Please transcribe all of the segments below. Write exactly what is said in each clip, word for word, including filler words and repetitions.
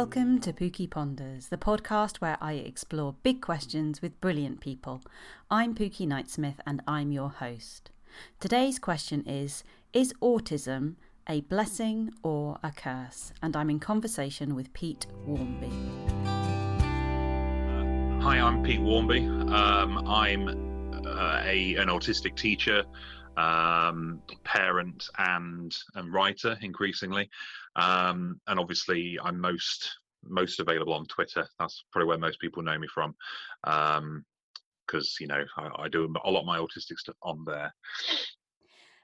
Welcome to Pookie Ponders, the podcast where I explore big questions with brilliant people. I'm Pookie Nightsmith and I'm your host. Today's question is, is autism a blessing or a curse? And I'm in conversation with Pete Warmby. Uh, hi, I'm Pete Warmby. Um, I'm uh, a, an autistic teacher, um, parent and, and writer increasingly. Um, and obviously I'm most most available on Twitter. That's probably where most people know me from, because um, you know I, I do a lot of my autistic stuff on there.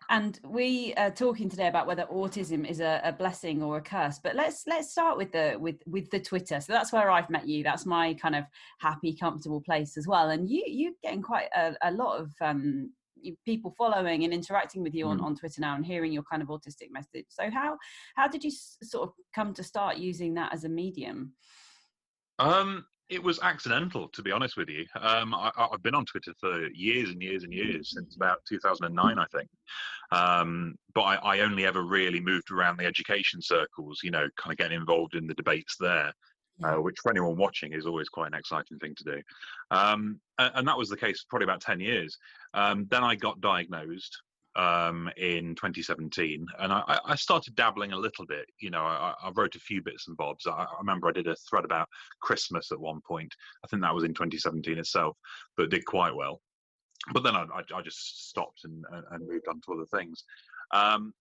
And we are talking today about whether autism is a, a blessing or a curse. But let's let's start with the with with the Twitter. So that's where I've met you. That's my kind of happy, comfortable place as well. And you you're getting quite a, a lot of um, people following and interacting with you on, mm. on Twitter now and hearing your kind of autistic message. So how how did you s- sort of come to start using that as a medium? Um, it was accidental, to be honest with you. Um, I, I've been on Twitter for years and years and years, since about two thousand nine, I think. Um, but I, I only ever really moved around the education circles, you know, kind of getting involved in the debates there. Uh, which for anyone watching is always quite an exciting thing to do. Um, and, and that was the case for probably about ten years. Um, then I got diagnosed um, in twenty seventeen, and I, I started dabbling a little bit. You know, I, I wrote a few bits and bobs. I, I remember I did a thread about Christmas at one point. I think that was in twenty seventeen itself, but did quite well. But then I, I, I just stopped and, and moved on to other things. Um,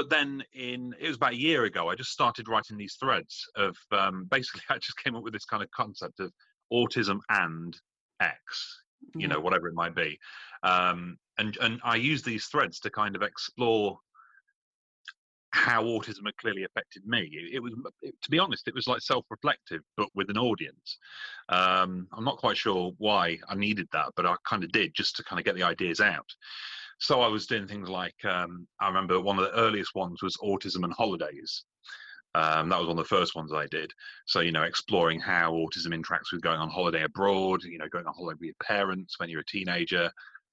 But then in, it was about a year ago, I just started writing these threads of, um, basically I just came up with this kind of concept of autism and X, you yeah. know, whatever it might be. Um, and, and I used these threads to kind of explore how autism had clearly affected me. It, it was, it, to be honest, it was like self-reflective, but with an audience. Um, I'm not quite sure why I needed that, but I kind of did just to kind of get the ideas out. So I was doing things like, um, I remember one of the earliest ones was autism and holidays. Um, that was one of the first ones I did. So, you know, exploring how autism interacts with going on holiday abroad, you know, going on holiday with your parents when you're a teenager,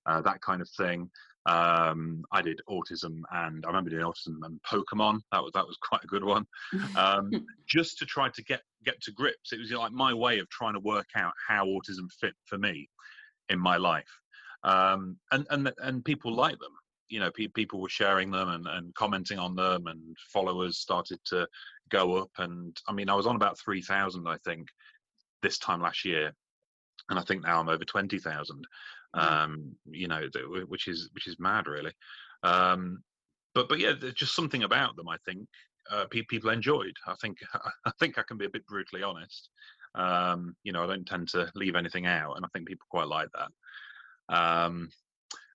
uh, that kind of thing. Um, I did autism and I remember doing autism and Pokemon. That was that was quite a good one. Um, just to try to get, get to grips. It was, you know, like my way of trying to work out how autism fit for me in my life. Um, and, and and people liked them, you know, pe- people were sharing them and, and commenting on them, and followers started to go up. And I mean, I was on about three thousand, I think, this time last year. And I think now I'm over twenty thousand, um, you know, th- which is which is mad, really. Um, but but yeah, there's just something about them, I think, uh, pe- people enjoyed. I think I think I can be a bit brutally honest. Um, you know, I don't tend to leave anything out. And I think people quite like that. Um,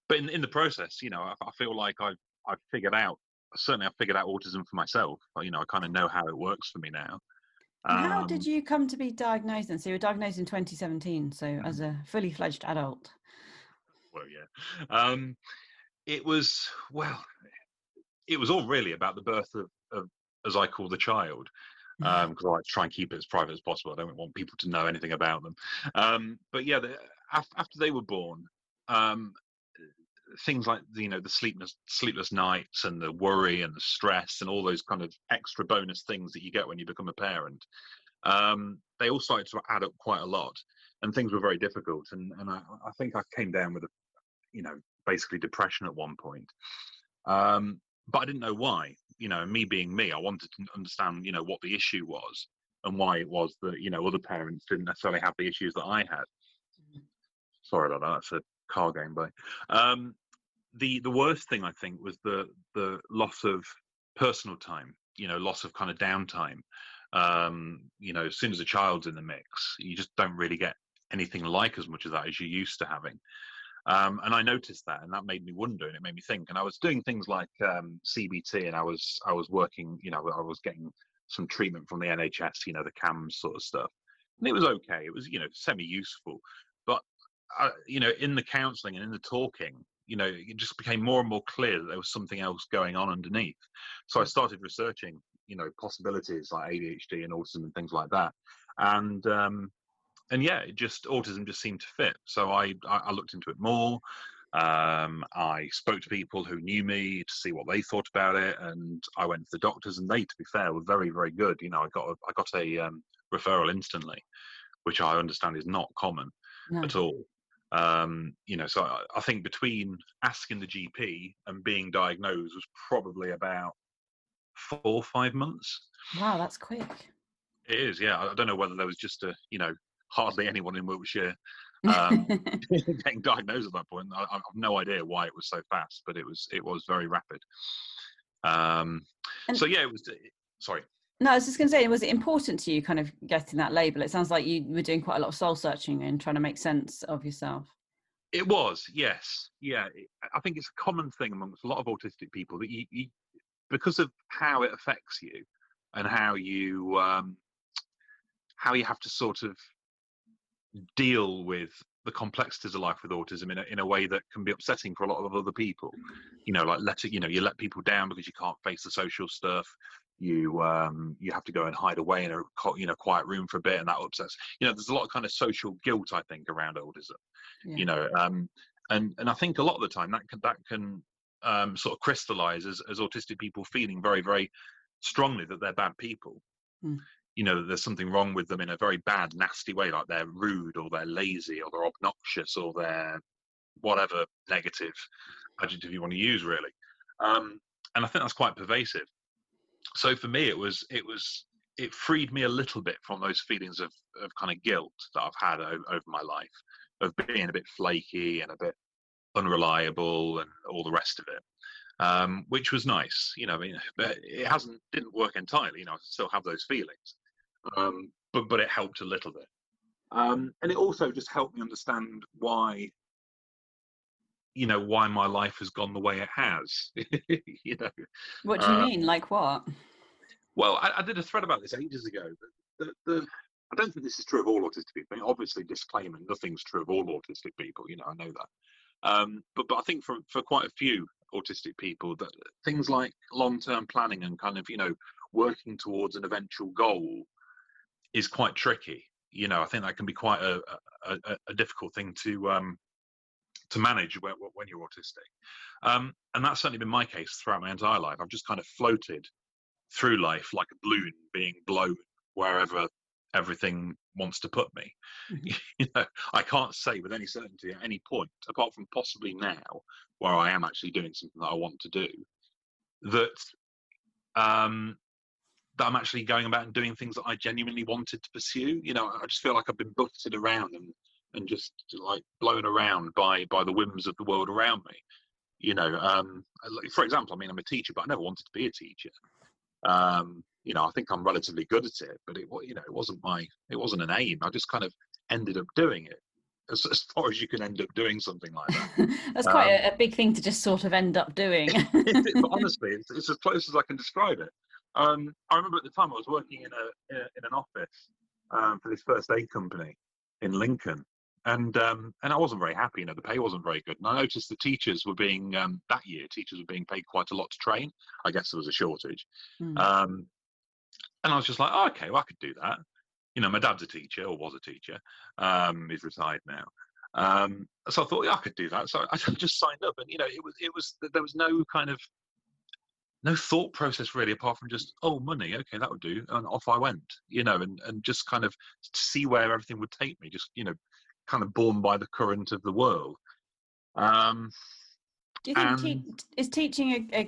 but in, in the process, you know, I, I feel like I've, I've figured out, certainly I've figured out autism for myself. You know, I kind of know how it works for me now. Um, how did you come to be diagnosed then? So you were diagnosed in twenty seventeen. So as a fully fledged adult. Well, yeah. Um, it was, well, it was all really about the birth of, of as I call the child. Um, because I like to try and keep it as private as possible. I don't want people to know anything about them. Um, but yeah, the, af- after they were born, um, things like you know the sleepless sleepless nights and the worry and the stress and all those kind of extra bonus things that you get when you become a parent, um, they all started to add up quite a lot, and things were very difficult. And and I, I think I came down with a, you know, basically depression at one point, um, but I didn't know why. You know, me being me, I wanted to understand, you know, what the issue was and why it was that, you know, other parents didn't necessarily have the issues that I had. Mm-hmm. Sorry about that. That's a car game by. Um, the the worst thing, I think, was the the loss of personal time, you know, loss of kind of downtime. Um, you know, as soon as a child's in the mix, you just don't really get anything like as much of that as you're used to having. Um, and I noticed that, and that made me wonder, and it made me think. And I was doing things like um, C B T, and I was I was working, you know, I was getting some treatment from the N H S, you know, the CAMS sort of stuff. And it was okay. It was, you know, semi-useful. But, I, you know, in the counselling and in the talking, you know, it just became more and more clear that there was something else going on underneath. So I started researching, you know, possibilities like A D H D and autism and things like that. And, um, And yeah, it just autism just seemed to fit. So I I looked into it more. Um, I spoke to people who knew me to see what they thought about it, and I went to the doctors, and they, to be fair, were very, very good. You know, I got a, I got a um, referral instantly, which I understand is not common no. at all. Um, you know, so I, I think between asking the G P and being diagnosed was probably about four or five months. Wow, that's quick. It is, yeah. I don't know whether there was just a, you know, hardly anyone in Wiltshire um, getting diagnosed at that point. I, I've no idea why it was so fast, but it was it was very rapid. Um, so yeah, it was. Sorry. No, I was just going to say, was it important to you kind of getting that label? It sounds like you were doing quite a lot of soul searching and trying to make sense of yourself. It was, yes, yeah. I think it's a common thing amongst a lot of autistic people that you, you because of how it affects you and how you um, how you have to sort of deal with the complexities of life with autism in a, in a way that can be upsetting for a lot of other people. You know, like letting you know you let people down because you can't face the social stuff. You um, you have to go and hide away in a you know quiet room for a bit, and that upsets. You know, there's a lot of kind of social guilt, I think, around autism. Yeah. You know, um, and and I think a lot of the time that can, that can um, sort of crystallise as, as autistic people feeling very very strongly that they're bad people. Mm. You know, there's something wrong with them in a very bad, nasty way, like they're rude or they're lazy or they're obnoxious or they're whatever negative adjective you want to use, really. Um, and I think that's quite pervasive. So for me, it was it was it freed me a little bit from those feelings of, of kind of guilt that I've had o- over my life, of being a bit flaky and a bit unreliable and all the rest of it. Um, which was nice, you know. I mean, but it hasn't didn't work entirely. You know, I still have those feelings, um, but but it helped a little bit, um, and it also just helped me understand why, you know, why my life has gone the way it has. You know, what do you um, mean? Like what? Well, I, I did a thread about this ages ago. But the, the, I don't think this is true of all autistic people. I mean, obviously, disclaimer: nothing's true of all autistic people. You know, I know that, um, but but I think for for quite a few autistic people, that things like long-term planning and kind of, you know, working towards an eventual goal is quite tricky. You know, I think that can be quite a a, a difficult thing to um to manage when, when you're autistic, um and that's certainly been my case throughout my entire life. I've just kind of floated through life like a balloon being blown wherever everything wants to put me. You know, I can't say with any certainty at any point, apart from possibly now, where I am actually doing something that I want to do, that um, that I'm actually going about and doing things that I genuinely wanted to pursue. You know, I just feel like I've been butted around and and just like blown around by by the whims of the world around me. You know, um, for example, I mean, I'm a teacher, but I never wanted to be a teacher. Um, you know, I think I'm relatively good at it, but it, you know, it wasn't my, it wasn't an aim. I just kind of ended up doing it, as, as far as you can end up doing something like that. That's quite um, a, a big thing to just sort of end up doing. But honestly, it's, it's as close as I can describe it. Um, I remember at the time I was working in a, in, a, in an office um, for this first aid company in Lincoln, and um, and I wasn't very happy. You know, the pay wasn't very good, and I noticed the teachers were being um, that year teachers were being paid quite a lot to train. I guess there was a shortage. Mm. Um, And I was just like, oh, okay, well, I could do that. You know, my dad's a teacher, or was a teacher. Um, he's retired now. Um, so I thought, yeah, I could do that. So I just signed up, and you know, it was, it was, there was no kind of, no thought process really, apart from just, oh, money, okay, that would do, and off I went. You know, and and just kind of see where everything would take me. Just, you know, kind of borne by the current of the world. Um, do you think um, te- is teaching a,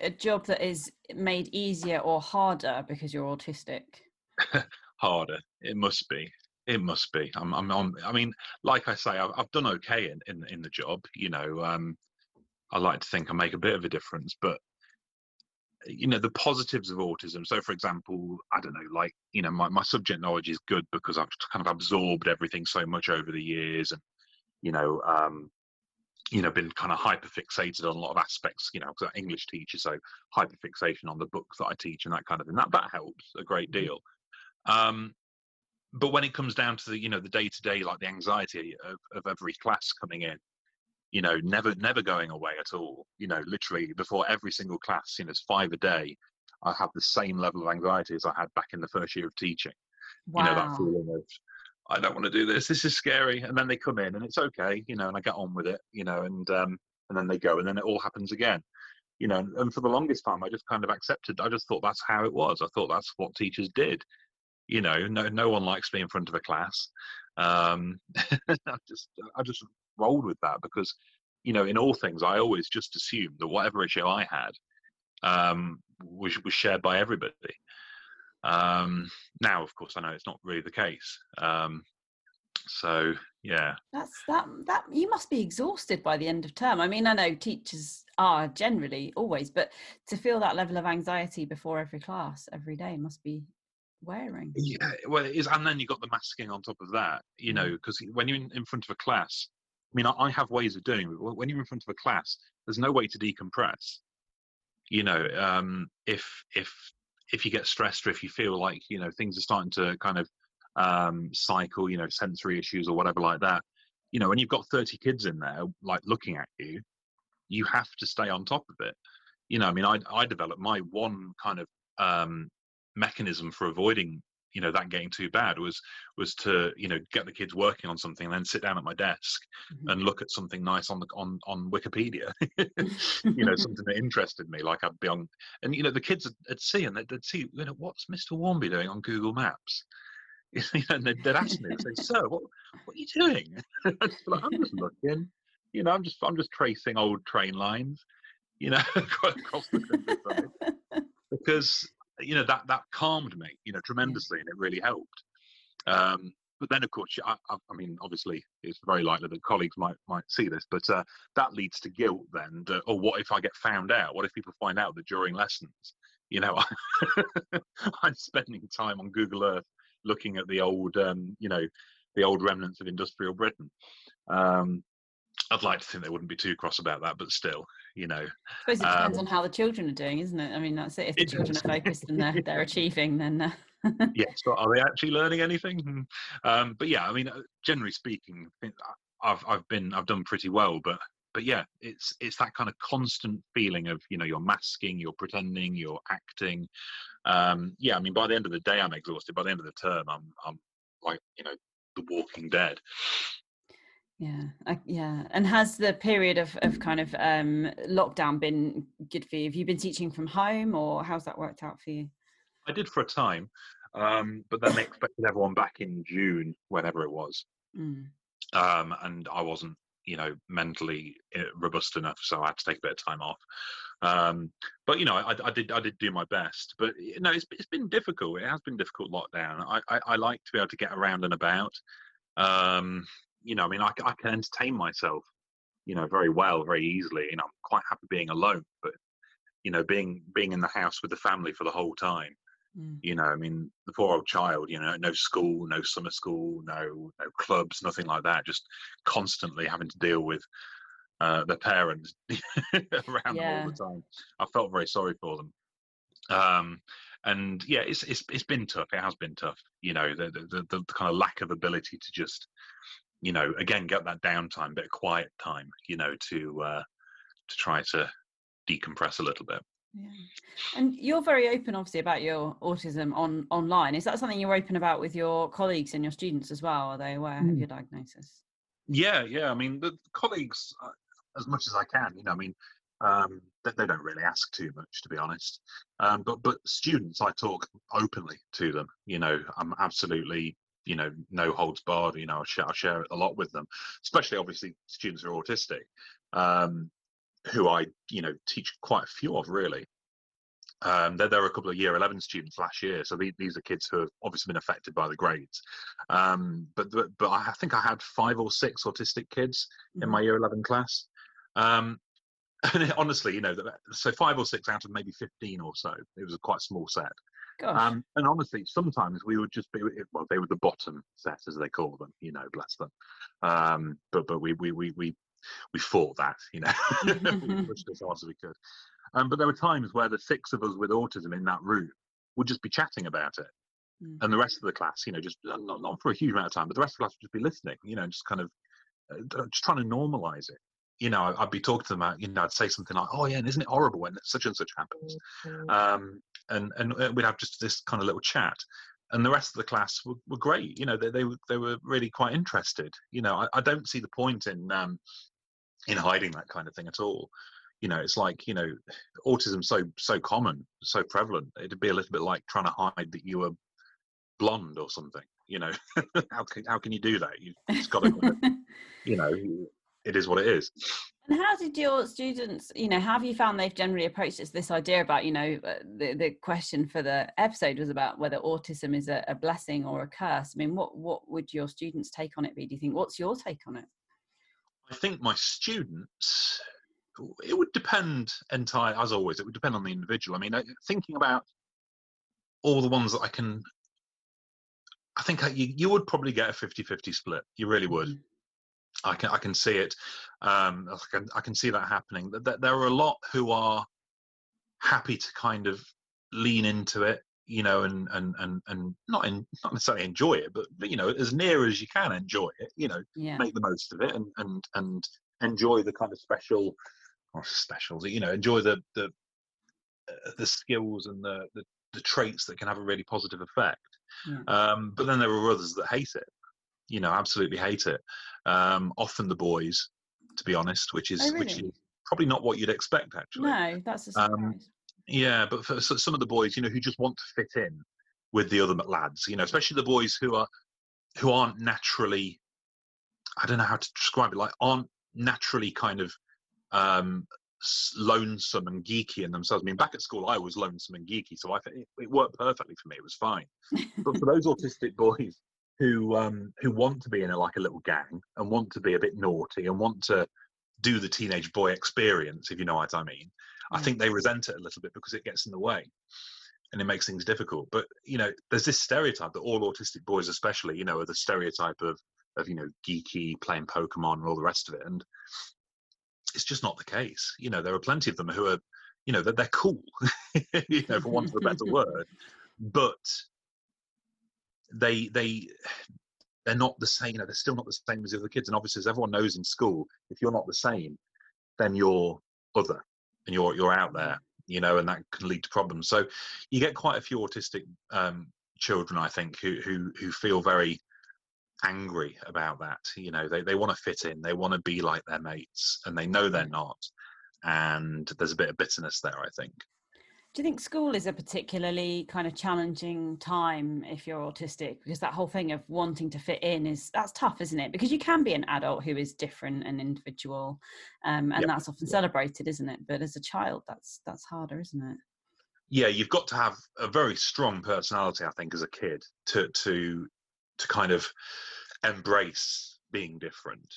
a, a job that is made easier or harder because you're autistic? Harder. It must be. It must be. I'm. I'm. I'm I mean, like I say, I've, I've done okay in, in in the job. You know, um, I like to think I make a bit of a difference, but you know, the positives of autism. So, for example, I don't know, like you know, my, my subject knowledge is good because I've kind of absorbed everything so much over the years, and you know. Um, you know, been kind of hyperfixated on a lot of aspects, you know, because I'm an English teacher, so hyperfixation on the books that I teach and that kind of thing, that, that helps a great deal. Um, but when it comes down to the, you know, the day-to-day, like the anxiety of, of every class coming in, you know, never, never going away at all, you know, literally before every single class, you know, it's five a day, I have the same level of anxiety as I had back in the first year of teaching. Wow. You know, that feeling of, I don't want to do this. This is scary. And then they come in and it's okay, you know, and I get on with it, you know, and, um, and then they go and then it all happens again, you know, and for the longest time, I just kind of accepted. I just thought that's how it was. I thought that's what teachers did. You know, no, no one likes me in front of a class. Um, I just, I just rolled with that because, you know, in all things, I always just assumed that whatever issue I had um, was, was shared by everybody. Um, now, of course, I know it's not really the case. Um, so, yeah. That's that, that you must be exhausted by the end of term. I mean, I know teachers are generally always, but to feel that level of anxiety before every class every day must be wearing. Yeah, well, it is. And then you've got the masking on top of that, you know, because when you're in, in front of a class, I mean, I, I have ways of doing it. But when you're in front of a class, there's no way to decompress. You know, um, if, if, if you get stressed or if you feel like, you know, things are starting to kind of um, cycle, you know, sensory issues or whatever like that, you know, when you've got thirty kids in there, like looking at you, you have to stay on top of it. You know, I mean, I, I developed my one kind of um, mechanism for avoiding, you know, that getting too bad was, was to, you know, get the kids working on something and then sit down at my desk mm-hmm. and look at something nice on the, on, on Wikipedia, you know, something that interested me, like I'd be on, and, you know, the kids would see, and they'd, they'd see, you know, what's Mister Warmby doing on Google Maps? You know, and they'd, they'd ask me, they'd say, sir, what, what are you doing? I'd just be like, I'm just looking, you know, I'm just, I'm just tracing old train lines, you know, across the countryside, because, you know, that that calmed me, you know, tremendously, and it really helped. Um, but then, of course, I, I, I mean, obviously, it's very likely that colleagues might might see this, but uh, that leads to guilt then. That, oh, what if I get found out? What if people find out that during lessons, you know, I, I'm spending time on Google Earth looking at the old, um, you know, the old remnants of industrial Britain? Um, I'd like to think they wouldn't be too cross about that, but still, you know. I suppose it depends um, on how the children are doing, isn't it? I mean, that's it. If the it children does. Are focused and they're, they're achieving, then... Uh... yeah, so are they actually learning anything? Um, but yeah, I mean, generally speaking, I've I've been, I've done pretty well, but but yeah, it's it's that kind of constant feeling of, you know, you're masking, you're pretending, you're acting. Um, yeah, I mean, by the end of the day, I'm exhausted. By the end of the term, I'm I'm like, you know, the Walking Dead. Yeah, I, yeah. And has the period of, of kind of um, lockdown been good for you? Have you been teaching from home, or how's that worked out for you? I did for a time, um, but then they expected everyone back in June, whenever it was. Mm. Um, and I wasn't, you know, mentally robust enough, so I had to take a bit of time off. Um, but, you know, I, I did I did do my best. But, you know, it's, it's been difficult. It has been difficult lockdown. I, I, I like to be able to get around and about. Um, You know, I mean, I, I can entertain myself, you know, very well, very easily. You know, I'm quite happy being alone, but, you know, being being in the house with the family for the whole time, mm. you know, I mean, the poor old child, you know, no school, no summer school, no no clubs, nothing like that. Just constantly having to deal with uh, their parents around yeah. them all the time. I felt very sorry for them. Um, and yeah, it's it's it's been tough. It has been tough. You know, the the, the, the kind of lack of ability to just, you know, again, get that downtime, bit of quiet time, you know, to uh, to try to decompress a little bit. Yeah. And you're very open, obviously, about your autism on online. Is that something you're open about with your colleagues and your students as well? Are they aware mm. of your diagnosis? Yeah, yeah. I mean, the colleagues, uh, as much as I can, you know, I mean, um, they, they don't really ask too much, to be honest. Um, but but students, I talk openly to them. You know, I'm absolutely... you know, no holds barred, you know, I share, I share it a lot with them, especially obviously students who are autistic, um, who I, you know, teach quite a few of really. Um, there, there were a couple of year eleven students last year. So these, these are kids who have obviously been affected by the grades. Um, but, but, but I think I had five or six autistic kids in my year eleven class. Um, and it, honestly, you know, so five or six out of maybe fifteen or so, it was a quite small set. Um, and honestly, sometimes we would just be, well, they were the bottom set, as they call them, you know, bless them. Um, but but we we we we, we fought that, you know, we pushed as hard as we could. Um, but there were times where the six of us with autism in that room would just be chatting about it. Mm. And the rest of the class, you know, just not, not for a huge amount of time, but the rest of the class would just be listening, you know, just kind of uh, just trying to normalize it. You know, I'd be talking to them about, you know, I'd say something like, oh, yeah, and isn't it horrible when such and such happens? Mm-hmm. Um, and, and we'd have just this kind of little chat. and the rest of the class were, were great. You know, they, they, were, they were really quite interested. You know, I, I don't see the point in, um, in hiding that kind of thing at all. You know, it's like, you know, autism's so, so common, so prevalent. It'd be a little bit like trying to hide that you were blonde or something, you know. how, can, how can you do that? You've just got to, you know, it is what it is. And how did your students, you know, how have you found they've generally approached this, this idea about, you know, the, the question for the episode was about whether autism is a, a blessing or a curse. I mean, what, what would your students' take on it be, do you think? What's your take on it? I think my students, it would depend entirely, as always, it would depend on the individual. I mean, thinking about all the ones that I can, I think I, you, you would probably get a fifty-fifty split. You really would. Mm-hmm. I can I can see it. Um, I can I can see that happening. There, there are a lot who are happy to kind of lean into it, you know, and and and and not in, not necessarily enjoy it, but you know, as near as you can enjoy it, you know, yeah. Make the most of it and and and enjoy the kind of special or specials, you know, enjoy the the uh, the skills and the, the the traits that can have a really positive effect. Yeah. Um, but then there are others that hate it. You know, absolutely hate it. Um, often the boys, to be honest, which is, oh, really? Which is probably not what you'd expect, actually. No, that's a surprise. Um, yeah, but for some of the boys, you know, who just want to fit in with the other lads, you know, especially the boys who are who aren't naturally, I don't know how to describe it, like aren't naturally kind of um, lonesome and geeky in themselves. I mean, back at school, I was lonesome and geeky, so I it, it worked perfectly for me. It was fine. But for those autistic boys who um, who want to be in a, like a little gang and want to be a bit naughty and want to do the teenage boy experience, if you know what I mean, I think they resent it a little bit because it gets in the way and it makes things difficult. But, you know, there's this stereotype that all autistic boys especially, you know, are the stereotype of, of you know, geeky, playing Pokemon and all the rest of it. And it's just not the case. You know, there are plenty of them who are, you know, that they're, they're cool, you know, for want of a better word. But they they they're not the same, you know, they're still not the same as the other kids. And obviously, as everyone knows in school, if you're not the same, then you're other and you're you're out there, you know, and that can lead to problems. So you get quite a few autistic um children, I think, who who who feel very angry about that. You know, they, they want to fit in, they want to be like their mates, and they know they're not, and there's a bit of bitterness there, I think. Do you think school is a particularly kind of challenging time if you're autistic? Because that whole thing of wanting to fit in is, that's tough, isn't it? Because you can be an adult who is different and individual, um, and yep. that's often celebrated, isn't it? But as a child, that's that's harder, isn't it? Yeah, you've got to have a very strong personality, I think, as a kid to to to kind of embrace being different.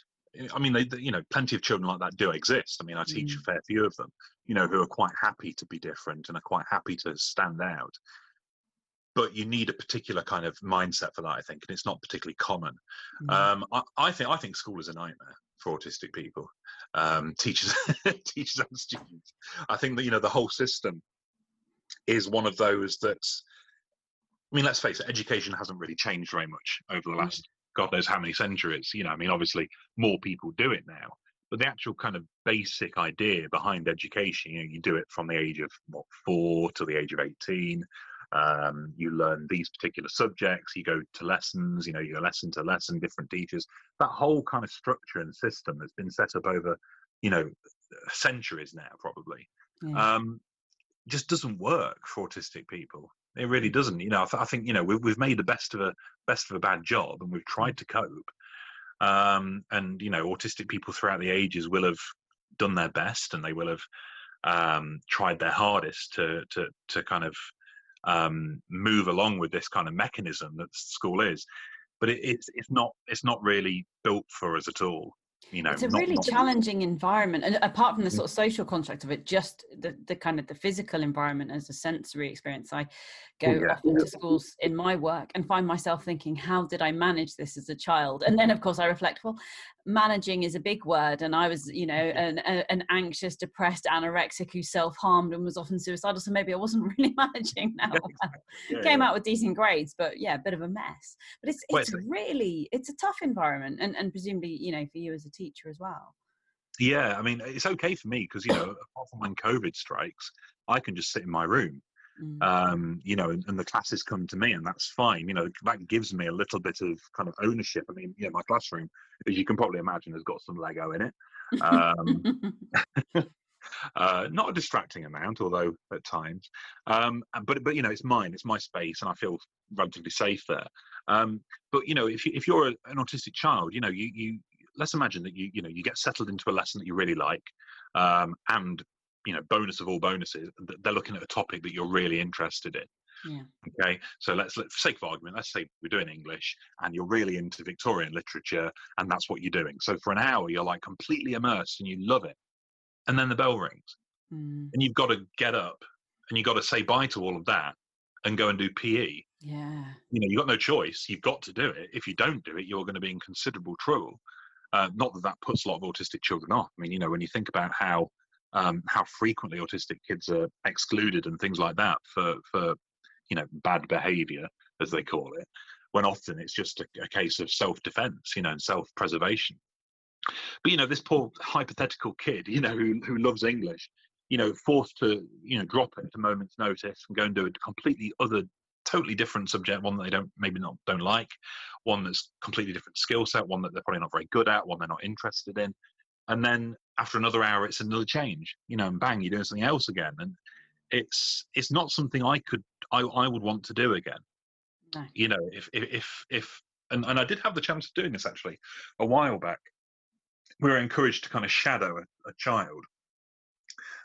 I mean, they, they, you know, plenty of children like that do exist. I mean, I teach mm. a fair few of them, you know, who are quite happy to be different and are quite happy to stand out. But you need a particular kind of mindset for that, I think, and it's not particularly common. Mm. Um, I, I think I think school is a nightmare for autistic people, um, teachers, teachers and students. I think that, you know, the whole system is one of those that's, I mean, let's face it, education hasn't really changed very much over the last God knows how many centuries, you know, I mean, obviously more people do it now, but the actual kind of basic idea behind education, you know, you do it from the age of what, four to the age of eighteen. Um, you learn these particular subjects, you go to lessons, you know, you go lesson to lesson, different teachers, that whole kind of structure and system that's been set up over, you know, centuries now, probably, yeah. um, just doesn't work for autistic people. It really doesn't, you know. I, th- I think you know we've we've made the best of a best of a bad job, and we've tried to cope. Um, and you know, autistic people throughout the ages will have done their best, and they will have um, tried their hardest to to to kind of um, move along with this kind of mechanism that school is. But it, it's it's not it's not really built for us at all. You know, it's a not, really not challenging really. environment, and apart from the sort of social construct of it, just the, the kind of the physical environment as a sensory experience. I go yeah. often to schools in my work and find myself thinking, how did I manage this as a child? And then of course I reflect, well, managing is a big word, and I was, you know, an, a, an anxious, depressed anorexic who self-harmed and was often suicidal, so maybe I wasn't really managing that. yeah. yeah, came yeah. out with decent grades, but yeah, a bit of a mess. But it's it's Wait, really it's a tough environment, and, and presumably, you know, for you as a teacher as well. Yeah, I mean, it's okay for me because, you know, apart from when COVID strikes, I can just sit in my room Mm. Um, you know, and, and the classes come to me, and that's fine. You know, that gives me a little bit of kind of ownership. I mean, you know, my classroom, as you can probably imagine, has got some Lego in it. Um, uh, not a distracting amount, although at times. Um, but, but, you know, it's mine, it's my space, and I feel relatively safe there. Um, but, you know, if, you, if you're a, an autistic child, you know, you, you let's imagine that you, you know, you get settled into a lesson that you really like, um, and, you know, bonus of all bonuses, they're looking at a topic that you're really interested in. Yeah. Okay, so let's, let's, for sake of argument, let's say we're doing English and you're really into Victorian literature and that's what you're doing. So for an hour, you're like completely immersed and you love it. And then the bell rings mm. and you've got to get up and you've got to say bye to all of that and go and do P E. Yeah. You know, you've got no choice. You've got to do it. If you don't do it, you're going to be in considerable trouble. Uh, not that that puts a lot of autistic children off. I mean, you know, when you think about how Um, how frequently autistic kids are excluded and things like that for, for you know, bad behaviour, as they call it, when often it's just a, a case of self-defence, you know, and self-preservation. But, you know, this poor hypothetical kid, you know, who, who loves English, you know, forced to, you know, drop it at a moment's notice and go and do a completely other, totally different subject, one that they don't, maybe not, don't like, one that's completely different skill set, one that they're probably not very good at, one they're not interested in. And then after another hour, it's another change, you know, and bang, you're doing something else again. And it's it's not something I could, I, I would want to do again. No. You know, if, if, if, and, and I did have the chance of doing this actually a while back. We were encouraged to kind of shadow a, a child.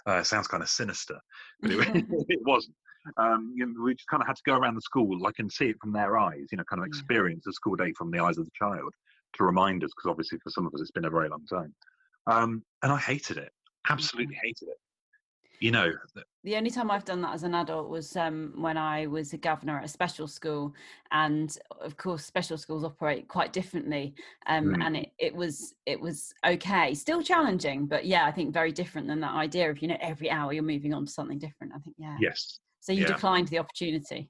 Uh, sounds kind of sinister, but it, it wasn't. Um, you know, we just kind of had to go around the school, like, and see it from their eyes, you know, kind of experience yeah. the school day from the eyes of the child to remind us, because obviously for some of us, it's been a very long time. Um, and I hated it, absolutely hated it. You know, th- the only time I've done that as an adult was um, when I was a governor at a special school, and of course, special schools operate quite differently. Um, mm. And it, it was it was okay, still challenging, but yeah, I think very different than that idea of, you know, every hour you're moving on to something different. I think yeah. Yes. So you yeah. declined the opportunity.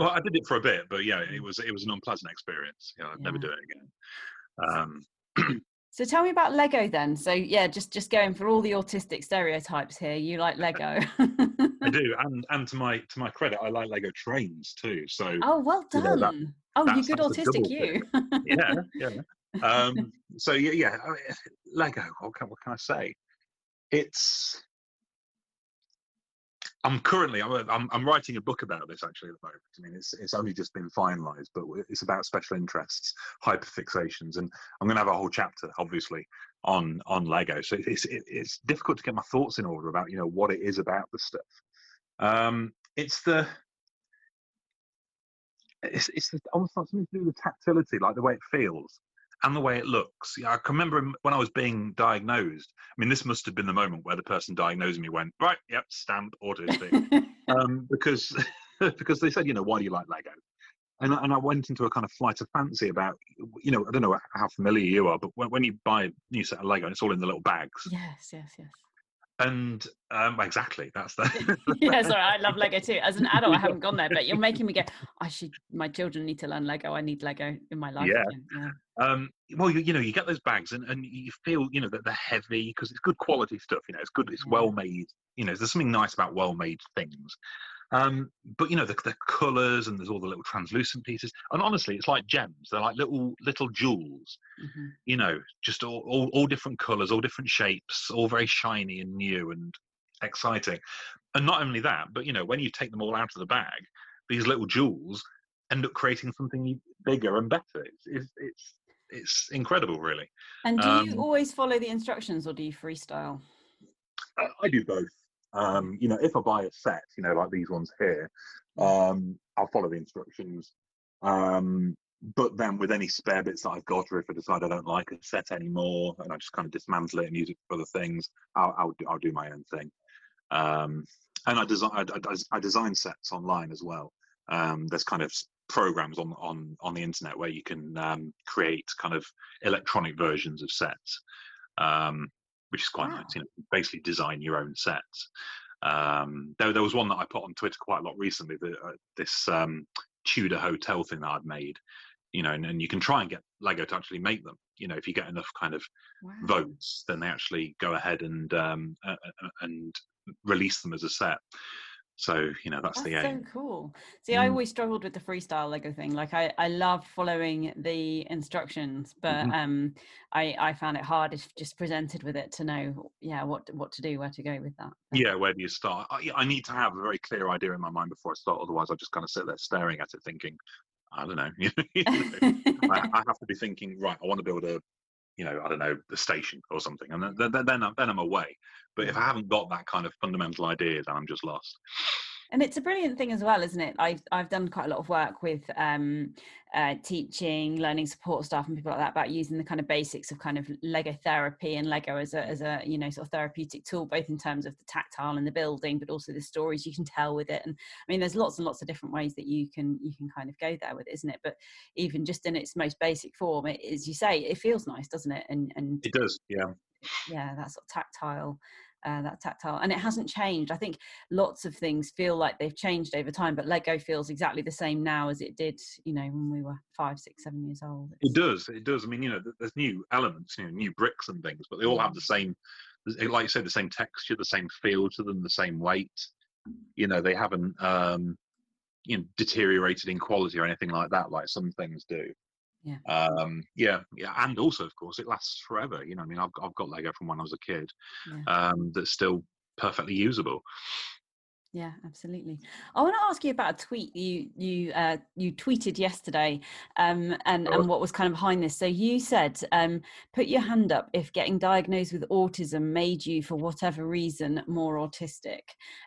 Well, I did it for a bit, but yeah, it was it was an unpleasant experience. You know, I'd yeah. never do it again. Um, So tell me about Lego then. So yeah, just, just going for all the autistic stereotypes here. You like Lego. I do, and and to my to my credit, I like Lego trains too. So oh, well done. You know, that, oh, you good autistic you. yeah, yeah. Um, so yeah, yeah. I mean, Lego. What can, what can I say? It's. I'm currently I'm, I'm I'm writing a book about this actually at the moment. I mean, it's it's only just been finalised, but it's about special interests, hyperfixations, and I'm going to have a whole chapter, obviously, on on Lego. So it's it's difficult to get my thoughts in order about, you know, what it is about the stuff. Um, it's the it's it's the, almost like something to do with tactility, like the way it feels and the way it looks. Yeah, I can remember when I was being diagnosed. I mean, this must have been the moment where the person diagnosing me went, right, yep, stamp, autistic. um, because because they said, you know, why do you like Lego? And, and I went into a kind of flight of fancy about, you know, I don't know how familiar you are, but when, when you buy a new set of Lego, and it's all in the little bags. Yes, yes, yes. And um, exactly, that's the. Yeah, sorry, I love Lego too. As an adult, I haven't gone there, but you're making me go, I should, my children need to learn Lego. I need Lego in my life. Yeah. yeah. Um, well, you, you know, you get those bags and, and you feel, you know, that they're heavy because it's good quality stuff. You know, it's good, it's yeah. well made. You know, there's something nice about well made things. Um, but, you know, the, the colours and there's all the little translucent pieces. And honestly, it's like gems. They're like little little jewels, mm-hmm. you know, just all, all, all different colours, all different shapes, all very shiny and new and exciting. And not only that, but, you know, when you take them all out of the bag, these little jewels end up creating something bigger and better. It's it's it's, it's incredible, really. And do um, you always follow the instructions or do you freestyle? I, I do both. Um, you know, if I buy a set, you know, like these ones here, um, I'll follow the instructions. Um, but then with any spare bits that I've got, or if I decide I don't like a set anymore and I just kind of dismantle it and use it for other things, I'll, I'll, do, I'll do my own thing. Um, and I design, I, I, I design sets online as well. Um, there's kind of programs on, on, on the internet where you can um, create kind of electronic versions of sets. Um, which is quite wow. nice, you know, basically design your own sets. Um, there, there was one that I put on Twitter quite a lot recently, the, uh, this um, Tudor hotel thing that I'd made, you know, and, and you can try and get Lego to actually make them. You know, if you get enough kind of wow. votes, then they actually go ahead and um, uh, and release them as a set. So, you know, that's, that's the aim. So cool. See, mm. I always struggled with the freestyle Lego thing. Like I, I loved following the instructions, but mm-hmm. um, I, I found it hard if just presented with it to know, yeah, what, what to do, where to go with that. Yeah. Where do you start? I, I need to have a very clear idea in my mind before I start. Otherwise I'll just kind of sit there staring at it thinking, I don't know. you know I, I have to be thinking, right, I want to build a, you know, I don't know, the station or something. And then, then, then, I'm, then I'm away. But if I haven't got that kind of fundamental idea, then I'm just lost. And it's a brilliant thing as well, isn't it? I've, I've done quite a lot of work with um, uh, teaching, learning support staff and people like that about using the kind of basics of kind of Lego therapy and Lego as a, as a, you know, sort of therapeutic tool, both in terms of the tactile and the building, but also the stories you can tell with it. And I mean, there's lots and lots of different ways that you can, you can kind of go there with it, isn't it? But even just in its most basic form, it, as you say, it feels nice, doesn't it? And, and it does, yeah. Yeah, that sort of tactile. Uh, that tactile, and it hasn't changed. I think lots of things feel like they've changed over time, but Lego feels exactly the same now as it did, you know, when we were five, six, seven years old. It's... It does, it does. I mean, you know, there's new elements, you know, new bricks and things, but they all have the same, like you say, the same texture, the same feel to them, the same weight. You know, they haven't, um, you know, deteriorated in quality or anything like that, like some things do. Yeah. Um, yeah, yeah, and also, of course, it lasts forever. You know, I mean, I've I've got Lego from when I was a kid, yeah. um, that's still perfectly usable. Yeah, absolutely. I want to ask you about a tweet you you uh, you tweeted yesterday, um, and oh. and what was kind of behind this. So you said, um, "Put your hand up if getting diagnosed with autism made you, for whatever reason, more autistic."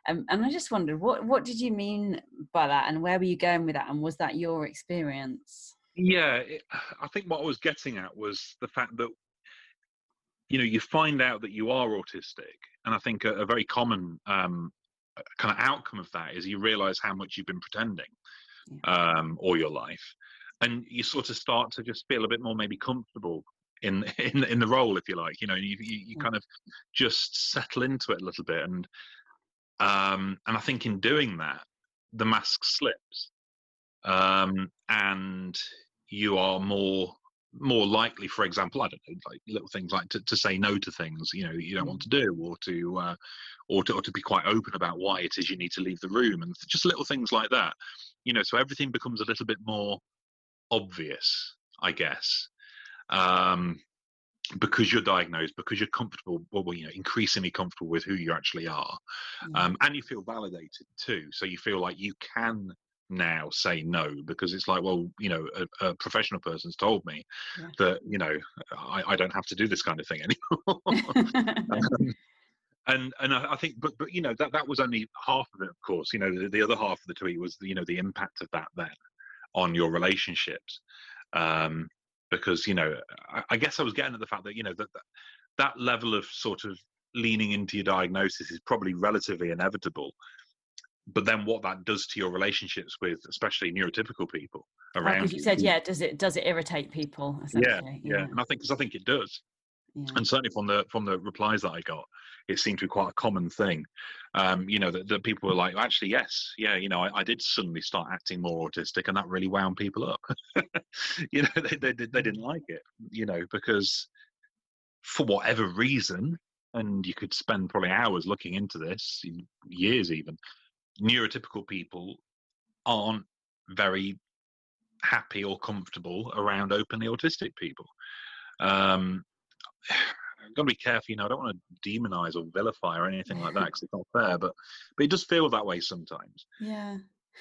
Um, and I just wondered, what what did you mean by that, and where were you going with that, and was that your experience? Yeah, it, I think what I was getting at was the fact that, you know, you find out that you are autistic. And I think a, a very common um, kind of outcome of that is you realise how much you've been pretending um, all your life. And you sort of start to just feel a bit more maybe comfortable in in, in the role, if you like. You know, you, you, you kind of just settle into it a little bit. And um, and I think in doing that, the mask slips. Um, and you are more more likely, for example, I don't know, like little things like to, to say no to things, you know, you don't want to do, or to, uh, or to or to be quite open about why it is you need to leave the room, and just little things like that, you know. So everything becomes a little bit more obvious, I guess, um, because you're diagnosed, because you're comfortable, well, you know, increasingly comfortable with who you actually are, um, and you feel validated too. So you feel like you can now say no, because it's like, well, you know, a, a professional person's told me yeah. that, you know, I, I don't have to do this kind of thing anymore. um, and and I think, but but you know, that that was only half of it, of course. You know, the, the other half of the tweet was, you know, the impact of that then on your relationships, um, because, you know, I, I guess I was getting at the fact that, you know, that that level of sort of leaning into your diagnosis is probably relatively inevitable. But then what that does to your relationships with, especially neurotypical people around. Because you, you said, yeah, does it does it irritate people? Essentially? Yeah, yeah, yeah. And I think because I think it does, yeah. And certainly from the from the replies that I got, it seemed to be quite a common thing. Um, you know, that, that people were like, actually, yes, yeah, you know, I, I did suddenly start acting more autistic, and that really wound people up. You know, they they they didn't like it. You know, because for whatever reason, and you could spend probably hours looking into this, years even. Neurotypical people aren't very happy or comfortable around openly autistic people. Um, I've got to be careful, you know, I don't want to demonize or vilify or anything like that, because it's not fair, but, but it does feel that way sometimes. Yeah.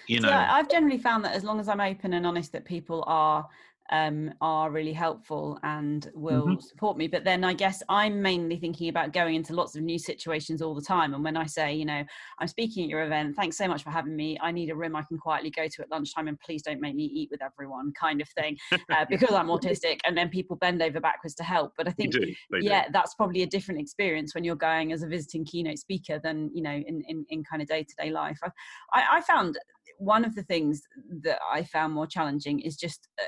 You know, so I've generally found that as long as I'm open and honest, that people are Um, are really helpful and will mm-hmm. support me. But then I guess I'm mainly thinking about going into lots of new situations all the time. And when I say, you know, I'm speaking at your event, thanks so much for having me. I need a room I can quietly go to at lunchtime, and please don't make me eat with everyone, kind of thing, uh, because I'm autistic. And then people bend over backwards to help. But I think, they do. They yeah, do. That's probably a different experience when you're going as a visiting keynote speaker than, you know, in, in, in kind of day-to-day life. I, I, I found one of the things that I found more challenging is just... Uh,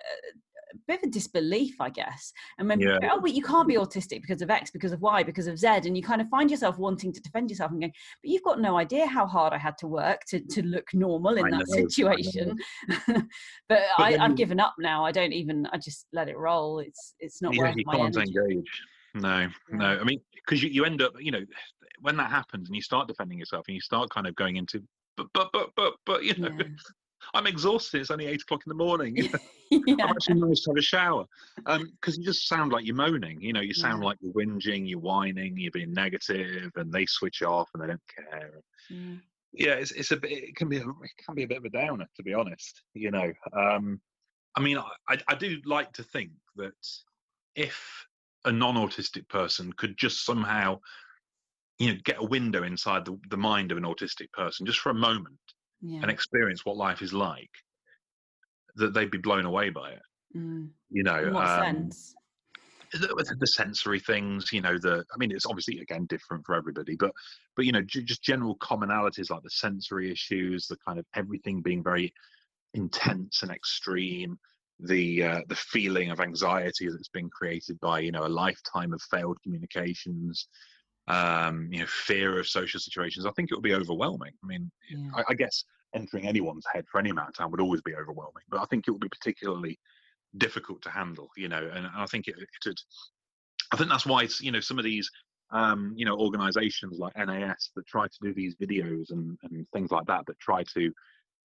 a bit of a disbelief, I guess. And when yeah. people go, oh, but you can't be autistic because of X, because of Y, because of Z, and you kind of find yourself wanting to defend yourself and going, but you've got no idea how hard I had to work to, to look normal in I that know, situation. I but I, I've given up now. I don't even, I just let it roll. It's it's not yeah, worth my energy. Engage. No, no. I mean, because you, you end up, you know, when that happens and you start defending yourself and you start kind of going into but, but, but, but, but, you know, yeah. I'm exhausted. It's only eight o'clock in the morning. You know? Yeah. I've actually managed to have a shower. Because um, you just sound like you're moaning. You know, you sound yeah. like you're whinging, you're whining, you're being negative, and they switch off and they don't care. Yeah, yeah it's, it's a bit, it can be a, it can be a bit of a downer, to be honest. You know, um, I mean, I, I do like to think that if a non-autistic person could just somehow, you know, get a window inside the, the mind of an autistic person just for a moment, yeah. and experience what life is like, that they'd be blown away by it. Mm. You know, in what um, sense? The, the sensory things, you know, the, I mean, it's obviously again different for everybody, but, but, you know, just general commonalities like the sensory issues, the kind of everything being very intense and extreme, the, uh, the feeling of anxiety that's been created by, you know, a lifetime of failed communications, um you know, fear of social situations. I think it would be overwhelming. I mean, yeah. I, I guess entering anyone's head for any amount of time would always be overwhelming, but I think it would be particularly difficult to handle, you know, and I think it would, I think that's why it's, you know, some of these um you know, organizations like N A S that try to do these videos and, and things like that, that try to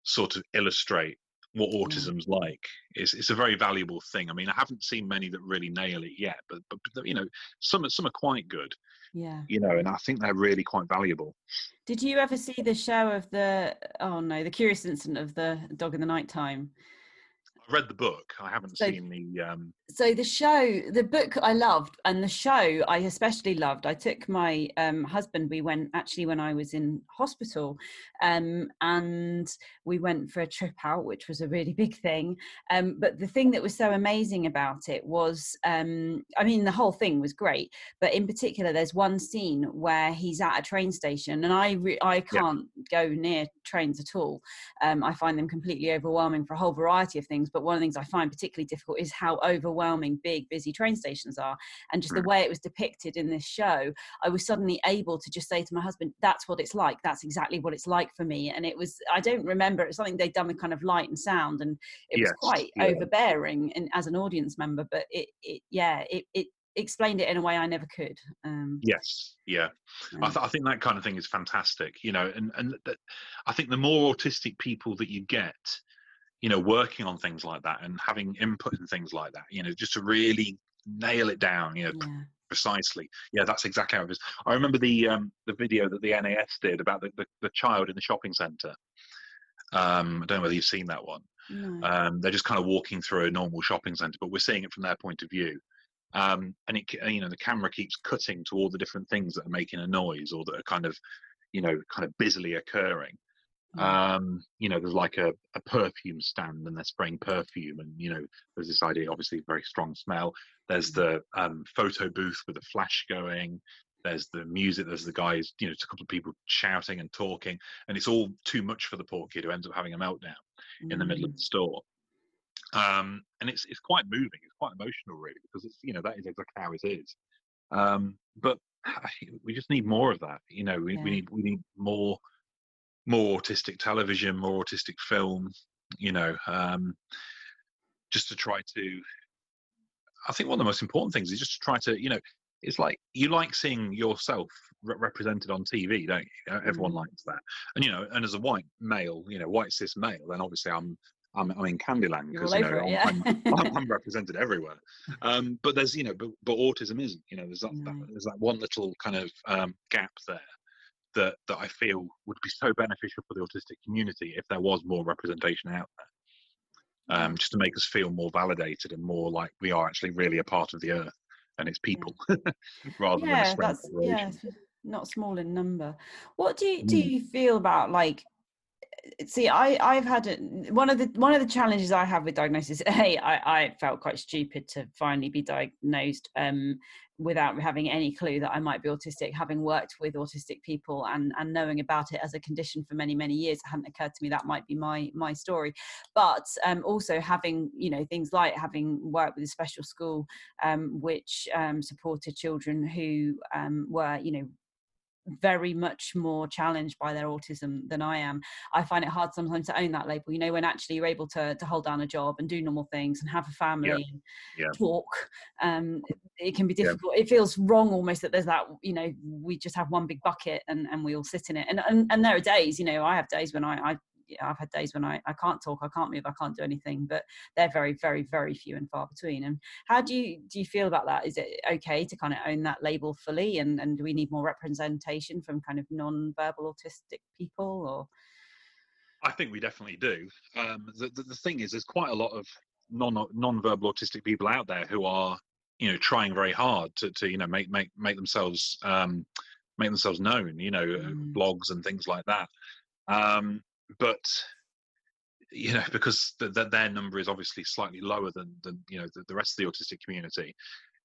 sort of illustrate what autism's yeah. like, it's, it's a very valuable thing. I mean, I haven't seen many that really nail it yet, but, but, but you know, some, some are quite good. Yeah. You know, and I think they're really quite valuable. Did you ever see the show of the, oh no, The Curious Incident of the Dog in the Nighttime? I read the book. I haven't so, seen the... Um... So the show, the book I loved, and the show I especially loved. I took my um, husband, we went actually when I was in hospital, um, and we went for a trip out, which was a really big thing. Um, but the thing that was so amazing about it was, um, I mean, the whole thing was great, but in particular, there's one scene where he's at a train station, and I, re- I can't yeah. go near trains at all. Um, I find them completely overwhelming for a whole variety of things. But one of the things I find particularly difficult is how overwhelming big, busy train stations are. And just mm. the way it was depicted in this show, I was suddenly able to just say to my husband, that's what it's like. That's exactly what it's like for me. And it was, I don't remember, it was something they'd done with kind of light and sound. And it yes. was quite yeah. overbearing and as an audience member, but it, it yeah, it, it explained it in a way I never could. Um, yes. Yeah. Um, I, th- I think that kind of thing is fantastic, you know, and, and th- I think the more autistic people that you get, you know, working on things like that and having input and things like that, you know, just to really nail it down, you know, yeah. precisely. Yeah, that's exactly how it is. I remember the um, the video that the N A S did about the, the, the child in the shopping centre. Um, I don't know whether you've seen that one. No. Um, they're just kind of walking through a normal shopping centre, but we're seeing it from their point of view. Um, and, it, you know, the camera keeps cutting to all the different things that are making a noise or that are kind of, you know, kind of busily occurring. Um, you know, there's like a, a perfume stand and they're spraying perfume, and you know, there's this idea, obviously very strong smell. There's the um, photo booth with a flash going, there's the music, there's the guys, you know, it's a couple of people shouting and talking, and it's all too much for the poor kid who ends up having a meltdown mm-hmm. in the middle of the store. Um, and it's it's quite moving, it's quite emotional really, because it's, you know, that is exactly how it is. Um, but we just need more of that, you know, we, yeah. we need we need more more autistic television, more autistic film, you know, um, just to try to, I think one of the most important things is just to try to, you know, it's like, you like seeing yourself re- represented on T V, don't you? Everyone likes that. And, you know, and as a white male, you know, white cis male, then obviously I'm, I'm, I'm in Candyland because, you know, it, yeah. I'm, I'm, I'm represented everywhere. Um, but there's, you know, but, but autism isn't, you know, there's that, no. that, there's that one little kind of um, gap there. That, that I feel would be so beneficial for the autistic community if there was more representation out there, um, just to make us feel more validated and more like we are actually really a part of the earth and its people, yeah. rather yeah, than a strange situation. Yeah, not small in number. What do you, do you feel about, like, see, I, I've had a, one of the one of the challenges I have with diagnosis. Hey, I, I felt quite stupid to finally be diagnosed um, without having any clue that I might be autistic. Having worked with autistic people and and knowing about it as a condition for many many years, it hadn't occurred to me that might be my my story. But um, also having, you know, things like having worked with a special school um, which um, supported children who um, were, you know, very much more challenged by their autism than I am. I find it hard sometimes to own that label, you know, when actually you're able to to hold down a job and do normal things and have a family yeah. and yeah. talk. Um, it, it can be difficult. Yeah. It feels wrong almost that there's that, you know, we just have one big bucket and, and we all sit in it. And, and, and there are days, you know, I have days when I, I I've had days when I, I can't talk, I can't move, I can't do anything, but they're very, very, very few and far between. And how do you do you feel about that? Is it okay to kind of own that label fully? And, and do we need more representation from kind of non-verbal autistic people? Or I think we definitely do. Um, the, the, the thing is, there's quite a lot of non, non-verbal autistic people out there who are, you know, trying very hard to, to you know, make, make, make themselves um, make themselves known, you know, mm. blogs and things like that. Um, But, you know, because the, the, their number is obviously slightly lower than, than you know, the, the rest of the autistic community,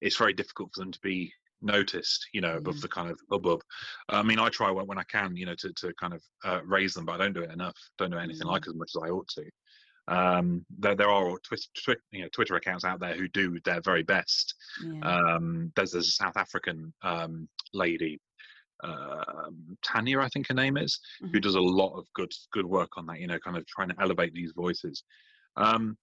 it's very difficult for them to be noticed, you know, above mm. the kind of hubbub. I mean, I try when, when I can, you know, to, to kind of uh, raise them, but I don't do it enough. Don't do anything mm. like as much as I ought to. Um, there, there are twi- twi- you know, Twitter accounts out there who do their very best. Yeah. Um, there's, there's a South African um, lady, Um, Tania, I think her name is, mm-hmm. who does a lot of good good work on that, you know, kind of trying to elevate these voices. Um,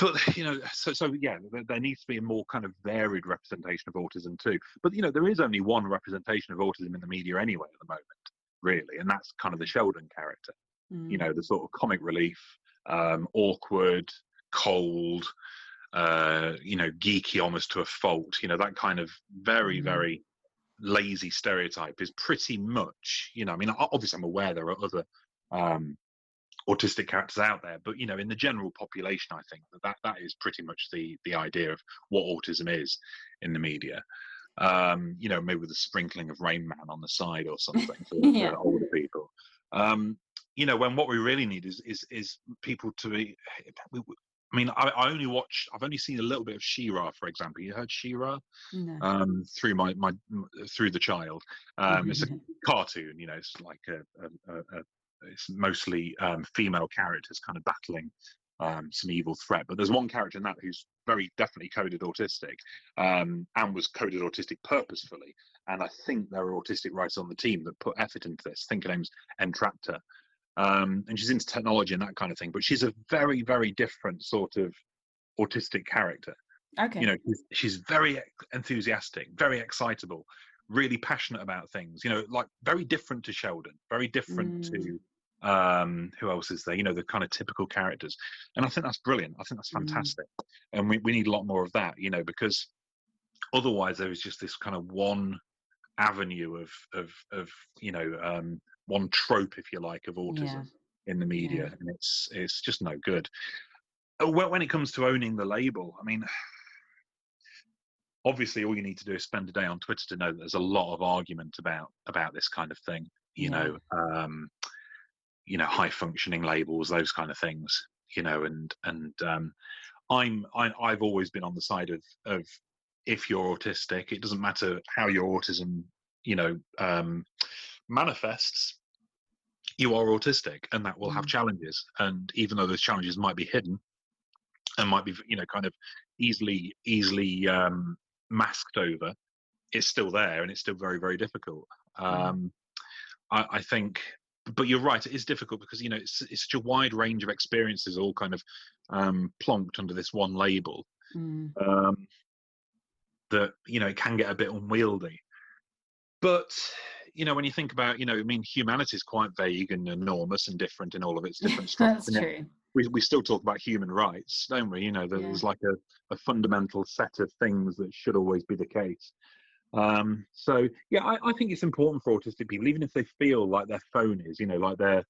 but, you know, so, so yeah, there, there needs to be a more kind of varied representation of autism too. But, you know, there is only one representation of autism in the media anyway at the moment, really, and that's kind of the Sheldon character, mm. you know, the sort of comic relief, um, awkward, cold, uh, you know, geeky almost to a fault, you know, that kind of very, mm-hmm. very lazy stereotype is pretty much, you know, I mean, obviously I'm aware there are other um, autistic characters out there, but, you know, in the general population, I think that that, that is pretty much the the idea of what autism is in the media. Um, you know, maybe with a sprinkling of Rain Man on the side or something for yeah. older people. Um, you know, when what we really need is is, is people to be, we, I mean, I, I only watch, I've only seen a little bit of She-Ra, for example. You heard She-Ra? No. Um, through my, my, through the child. Um, mm-hmm. It's a cartoon, you know, it's like a, a, a, a it's mostly um, female characters kind of battling um, some evil threat. But there's one character in that who's very definitely coded autistic um, and was coded autistic purposefully. And I think there are autistic writers on the team that put effort into this. I think her name's Entrapta. Um, and she's into technology and that kind of thing, but she's a very, very different sort of autistic character. Okay. You know, she's, she's very enthusiastic, very excitable, really passionate about things, you know, like very different to Sheldon, very different mm. to um, who else is there, you know, the kind of typical characters. And I think that's brilliant. I think that's fantastic. Mm. And we, we need a lot more of that, you know, because otherwise there is just this kind of one avenue of, of, of you know, um, one trope, if you like, of autism yeah. in the media, yeah. and it's it's just no good. When it comes to owning the label, I mean, obviously all you need to do is spend a day on Twitter to know that there's a lot of argument about about this kind of thing, you yeah. know, um, you know, high functioning labels, those kind of things, you know, and and um, I'm I, I've always been on the side of of if you're autistic, it doesn't matter how your autism, you know, um, manifests, you are autistic, and that will have challenges, and even though those challenges might be hidden and might be, you know, kind of easily easily um masked over, it's still there and it's still very, very difficult. um I, I think, but you're right, it is difficult because, you know, it's, it's such a wide range of experiences all kind of um plonked under this one label mm. um that, you know, it can get a bit unwieldy. But, you know, when you think about, you know, I mean, humanity is quite vague and enormous and different in all of its different structures. That's true. We, we still talk about human rights, don't we? You know, there's yeah. like a, a fundamental set of things that should always be the case. Um, so, yeah, I, I think it's important for autistic people, even if they feel like their phone is, you know, like they're,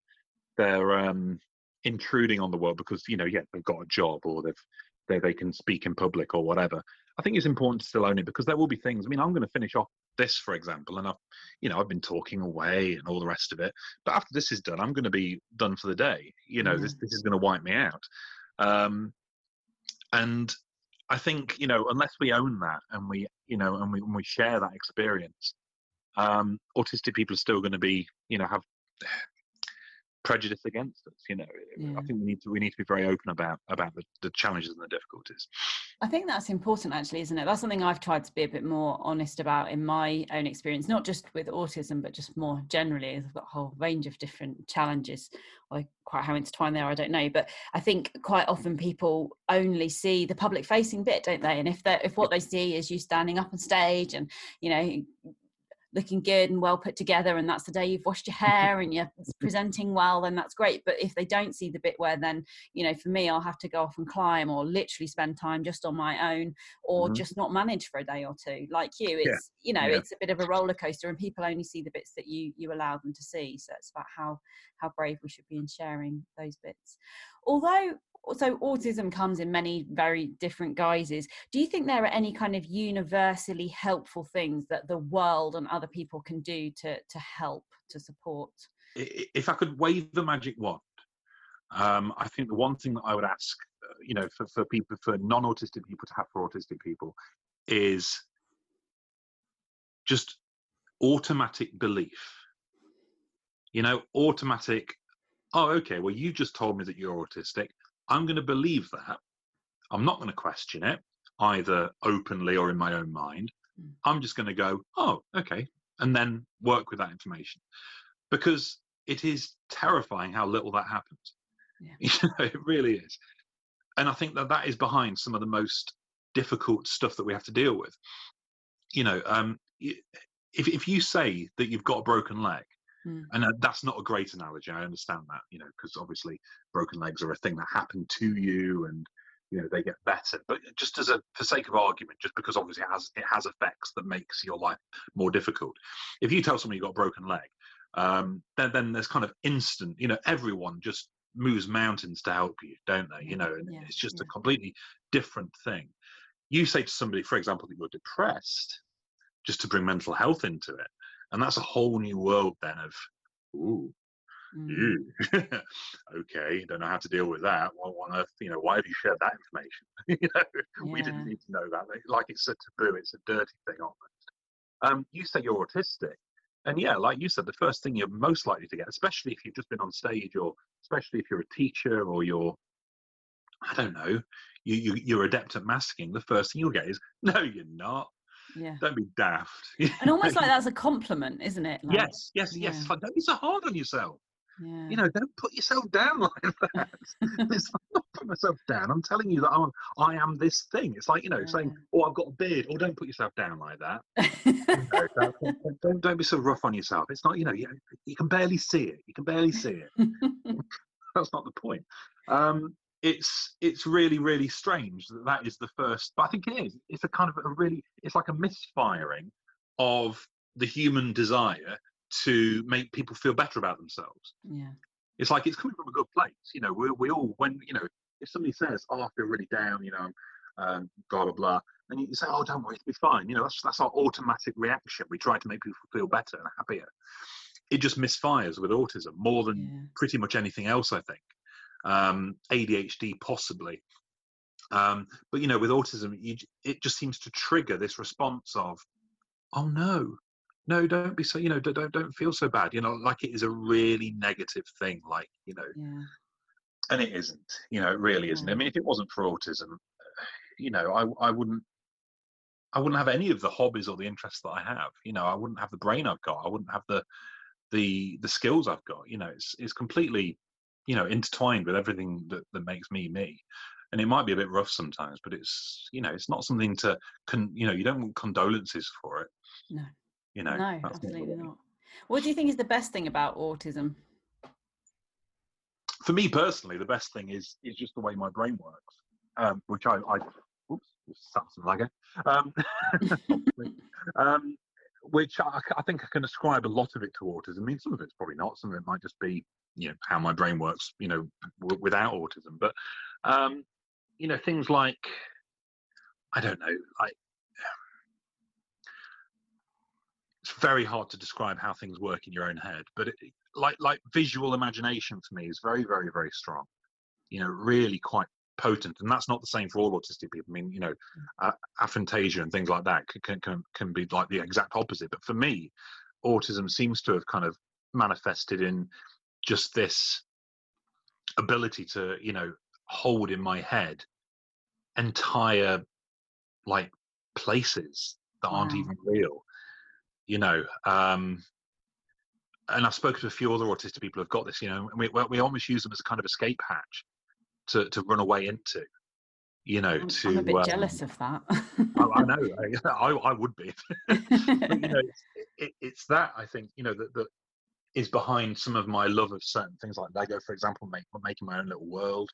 they're um, intruding on the world because, you know, yeah, they've got a job or they've, they, they can speak in public or whatever. I think it's important to still own it because there will be things. I mean, I'm going to finish off this, for example, and I've, you know, I've been talking away and all the rest of it. But after this is done, I'm going to be done for the day. You know, mm-hmm. this this is going to wipe me out. Um, and I think, you know, unless we own that and we, you know, and we, and we share that experience, um, autistic people are still going to be, you know, have prejudice against us. You know, yeah. I think we need to we need to be very open about about the, the challenges and the difficulties. I think that's important, actually, isn't it? That's something I've tried to be a bit more honest about in my own experience, not just with autism, but just more generally. I've got a whole range of different challenges. Like, quite how intertwined they are, I don't know. But I think quite often people only see the public-facing bit, don't they? And if they if what they see is you standing up on stage and, you know, looking good and well put together, and that's the day you've washed your hair and you're presenting well, then that's great. But if they don't see the bit where then, you know, for me, I'll have to go off and climb or literally spend time just on my own, or mm-hmm. just not manage for a day or two, like you, it's, yeah. you know, yeah. it's a bit of a roller coaster, and people only see the bits that you, you allow them to see. So it's about how, how brave we should be in sharing those bits. Although, so autism comes in many very different guises. Do you think there are any kind of universally helpful things that the world and other people can do to to help, to support? If I could wave the magic wand, um, I think the one thing that I would ask, you know, for, for people, for non-autistic people to have for autistic people, is just automatic belief. You know, automatic, oh, okay, well, you just told me that you're autistic. I'm going to believe that. I'm not going to question it, either openly or in my own mind. I'm just going to go, oh, okay, and then work with that information, because it is terrifying how little that happens. Yeah. You know, it really is. And I think that that is behind some of the most difficult stuff that we have to deal with. You know, um, if, if you say that you've got a broken leg, Mm. and that's not a great analogy, I understand that, you know, because obviously broken legs are a thing that happen to you, and you know, they get better, but just as a for sake of argument, just because obviously it has it has effects that makes your life more difficult. If you tell someone you've got a broken leg, um then then there's kind of instant, you know, everyone just moves mountains to help you, don't they? You know, and yeah, it's just yeah. a completely different thing. You say to somebody, for example, that you're depressed, just to bring mental health into it, and that's a whole new world then of, ooh, mm. okay, don't know how to deal with that. Well, on earth, you know, why have you shared that information? You know, yeah. we didn't need to know that. Like, it's a taboo, it's a dirty thing almost. Um, you say you're autistic, and yeah, like you said, the first thing you're most likely to get, especially if you've just been on stage, or especially if you're a teacher, or you're, I don't know, you, you you're adept at masking, the first thing you'll get is, no, you're not. Yeah. Don't be daft. And almost like that's a compliment, isn't it? Like, yes, yes, yes. Yeah. It's like, don't be so hard on yourself. Yeah. You know, don't put yourself down like that. It's like, I'm not putting myself down. I'm telling you that I'm, I am this thing. It's like, you know, yeah. saying, oh, I've got a beard. Oh, don't put yourself down like that. You know, don't, don't, don't be so rough on yourself. It's not, you know, you, you can barely see it. You can barely see it. That's not the point. Um, It's it's really, really strange that that is the first, but I think it is. It's a kind of a really, it's like a misfiring of the human desire to make people feel better about themselves. Yeah. It's like, it's coming from a good place. You know, we we all, when, you know, if somebody says, oh, I feel really down, you know, um, blah, blah, blah, and you say, oh, don't worry, it'll be fine. You know, that's, that's our automatic reaction. We try to make people feel better and happier. It just misfires with autism more than yeah. pretty much anything else, I think. Um, A D H D possibly, um, but you know, with autism, you, it just seems to trigger this response of, "Oh no, no, don't be so, you know, don't don't feel so bad," you know, like it is a really negative thing, like you know, yeah. and it isn't, you know, it really yeah. isn't. I mean, if it wasn't for autism, you know, I I wouldn't, I wouldn't have any of the hobbies or the interests that I have. You know, I wouldn't have the brain I've got. I wouldn't have the the the skills I've got. You know, it's it's completely, you know, intertwined with everything that, that makes me me. And it might be a bit rough sometimes, but it's, you know, it's not something to con, you know, you don't want condolences for it. No, you know, no, absolutely not. What do you think is the best thing about autism? For me personally, the best thing is is just the way my brain works, um which I, I oops, something like it, um, um which I, I think I can ascribe a lot of it to autism. I mean, some of it's probably not, some of it might just be, you know, how my brain works, you know, w- without autism. But, um, you know, things like, I don't know, like, it's very hard to describe how things work in your own head, but it, like, like visual imagination for me is very, very, very strong, you know, really quite potent. And that's not the same for all autistic people. I mean, you know, uh, aphantasia and things like that can, can, can be like the exact opposite. But for me, autism seems to have kind of manifested in just this ability to, you know, hold in my head entire like places that aren't wow. even real, you know. Um, and I've spoken to a few other autistic people who've got this, you know, and we we almost use them as a kind of escape hatch to to run away into, you know. I'm, to I'm a bit um, jealous of that. I, I know, I, I, I would be. But, you know, it, it, it's that I think, you know, that that is behind some of my love of certain things like Lego, for example, make, making my own little world.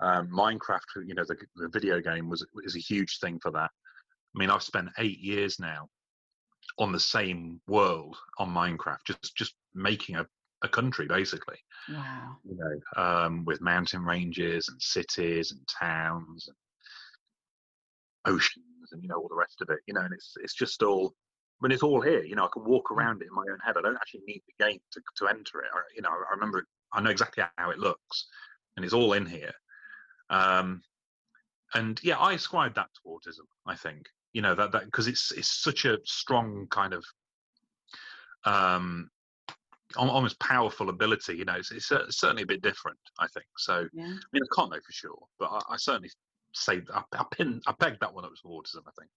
Um, Minecraft, you know, the, the video game was is a huge thing for that. I mean, I've spent eight years now on the same world on Minecraft, just just making a, a country basically. Wow. You know, um, with mountain ranges and cities and towns and oceans and, you know, all the rest of it. You know, and it's it's just all, I mean, it's all here. You know, I can walk around it in my own head. I don't actually need the game to to enter it. I, you know, I remember it, I know exactly how it looks, and it's all in here. Um, and yeah, I ascribe that to autism, I think, you know, that, that, cause it's, it's such a strong kind of, um, almost powerful ability, you know, it's, it's certainly a bit different, I think. So, yeah. I mean, I can't know for sure, but I, I certainly say that I, I pin, I pegged that one up to autism, I think.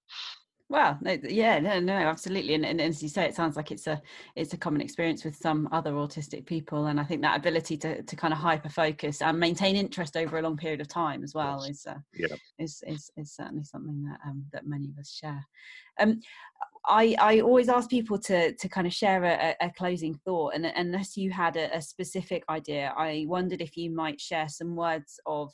Well, no, yeah, no, no, absolutely. And, and as you say, it sounds like it's a it's a common experience with some other autistic people. And I think that ability to, to kind of hyper focus and maintain interest over a long period of time as well is uh, yeah. is, is is certainly something that um, that many of us share. Um, I, I always ask people to to kind of share a, a closing thought, and unless you had a, a specific idea, I wondered if you might share some words of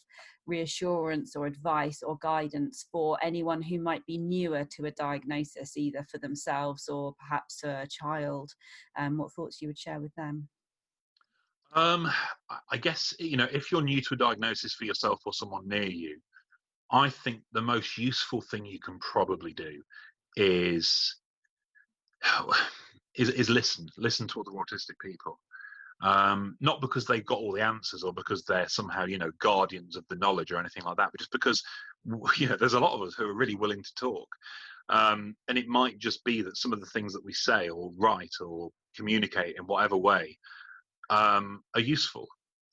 reassurance or advice or guidance for anyone who might be newer to a diagnosis, either for themselves or perhaps a child, and um, what thoughts you would share with them. Um, I guess, you know, if you're new to a diagnosis for yourself or someone near you, I think the most useful thing you can probably do is is is listen listen to other autistic people, um not because they've got all the answers or because they're somehow, you know, guardians of the knowledge or anything like that, but just because, you know, there's a lot of us who are really willing to talk, um and it might just be that some of the things that we say or write or communicate in whatever way um are useful,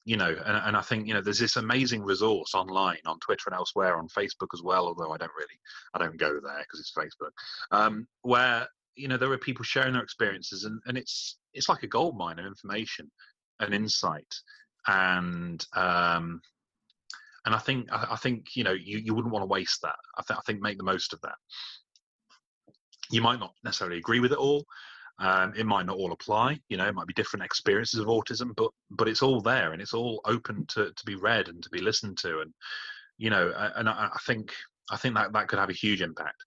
you know. And, and I think, you know, there's this amazing resource online on Twitter and elsewhere, on Facebook as well, although I don't really, I don't go there because it's Facebook, um, where, you know, there are people sharing their experiences, and, and it's, it's like a goldmine of information and insight. And, um, and I think, I, I think, you know, you, you wouldn't want to waste that. I, th- I think make the most of that. You might not necessarily agree with it all. Um, it might not all apply, you know, it might be different experiences of autism, but but it's all there, and it's all open to, to be read and to be listened to. And, you know, and I, I think I think that, that could have a huge impact.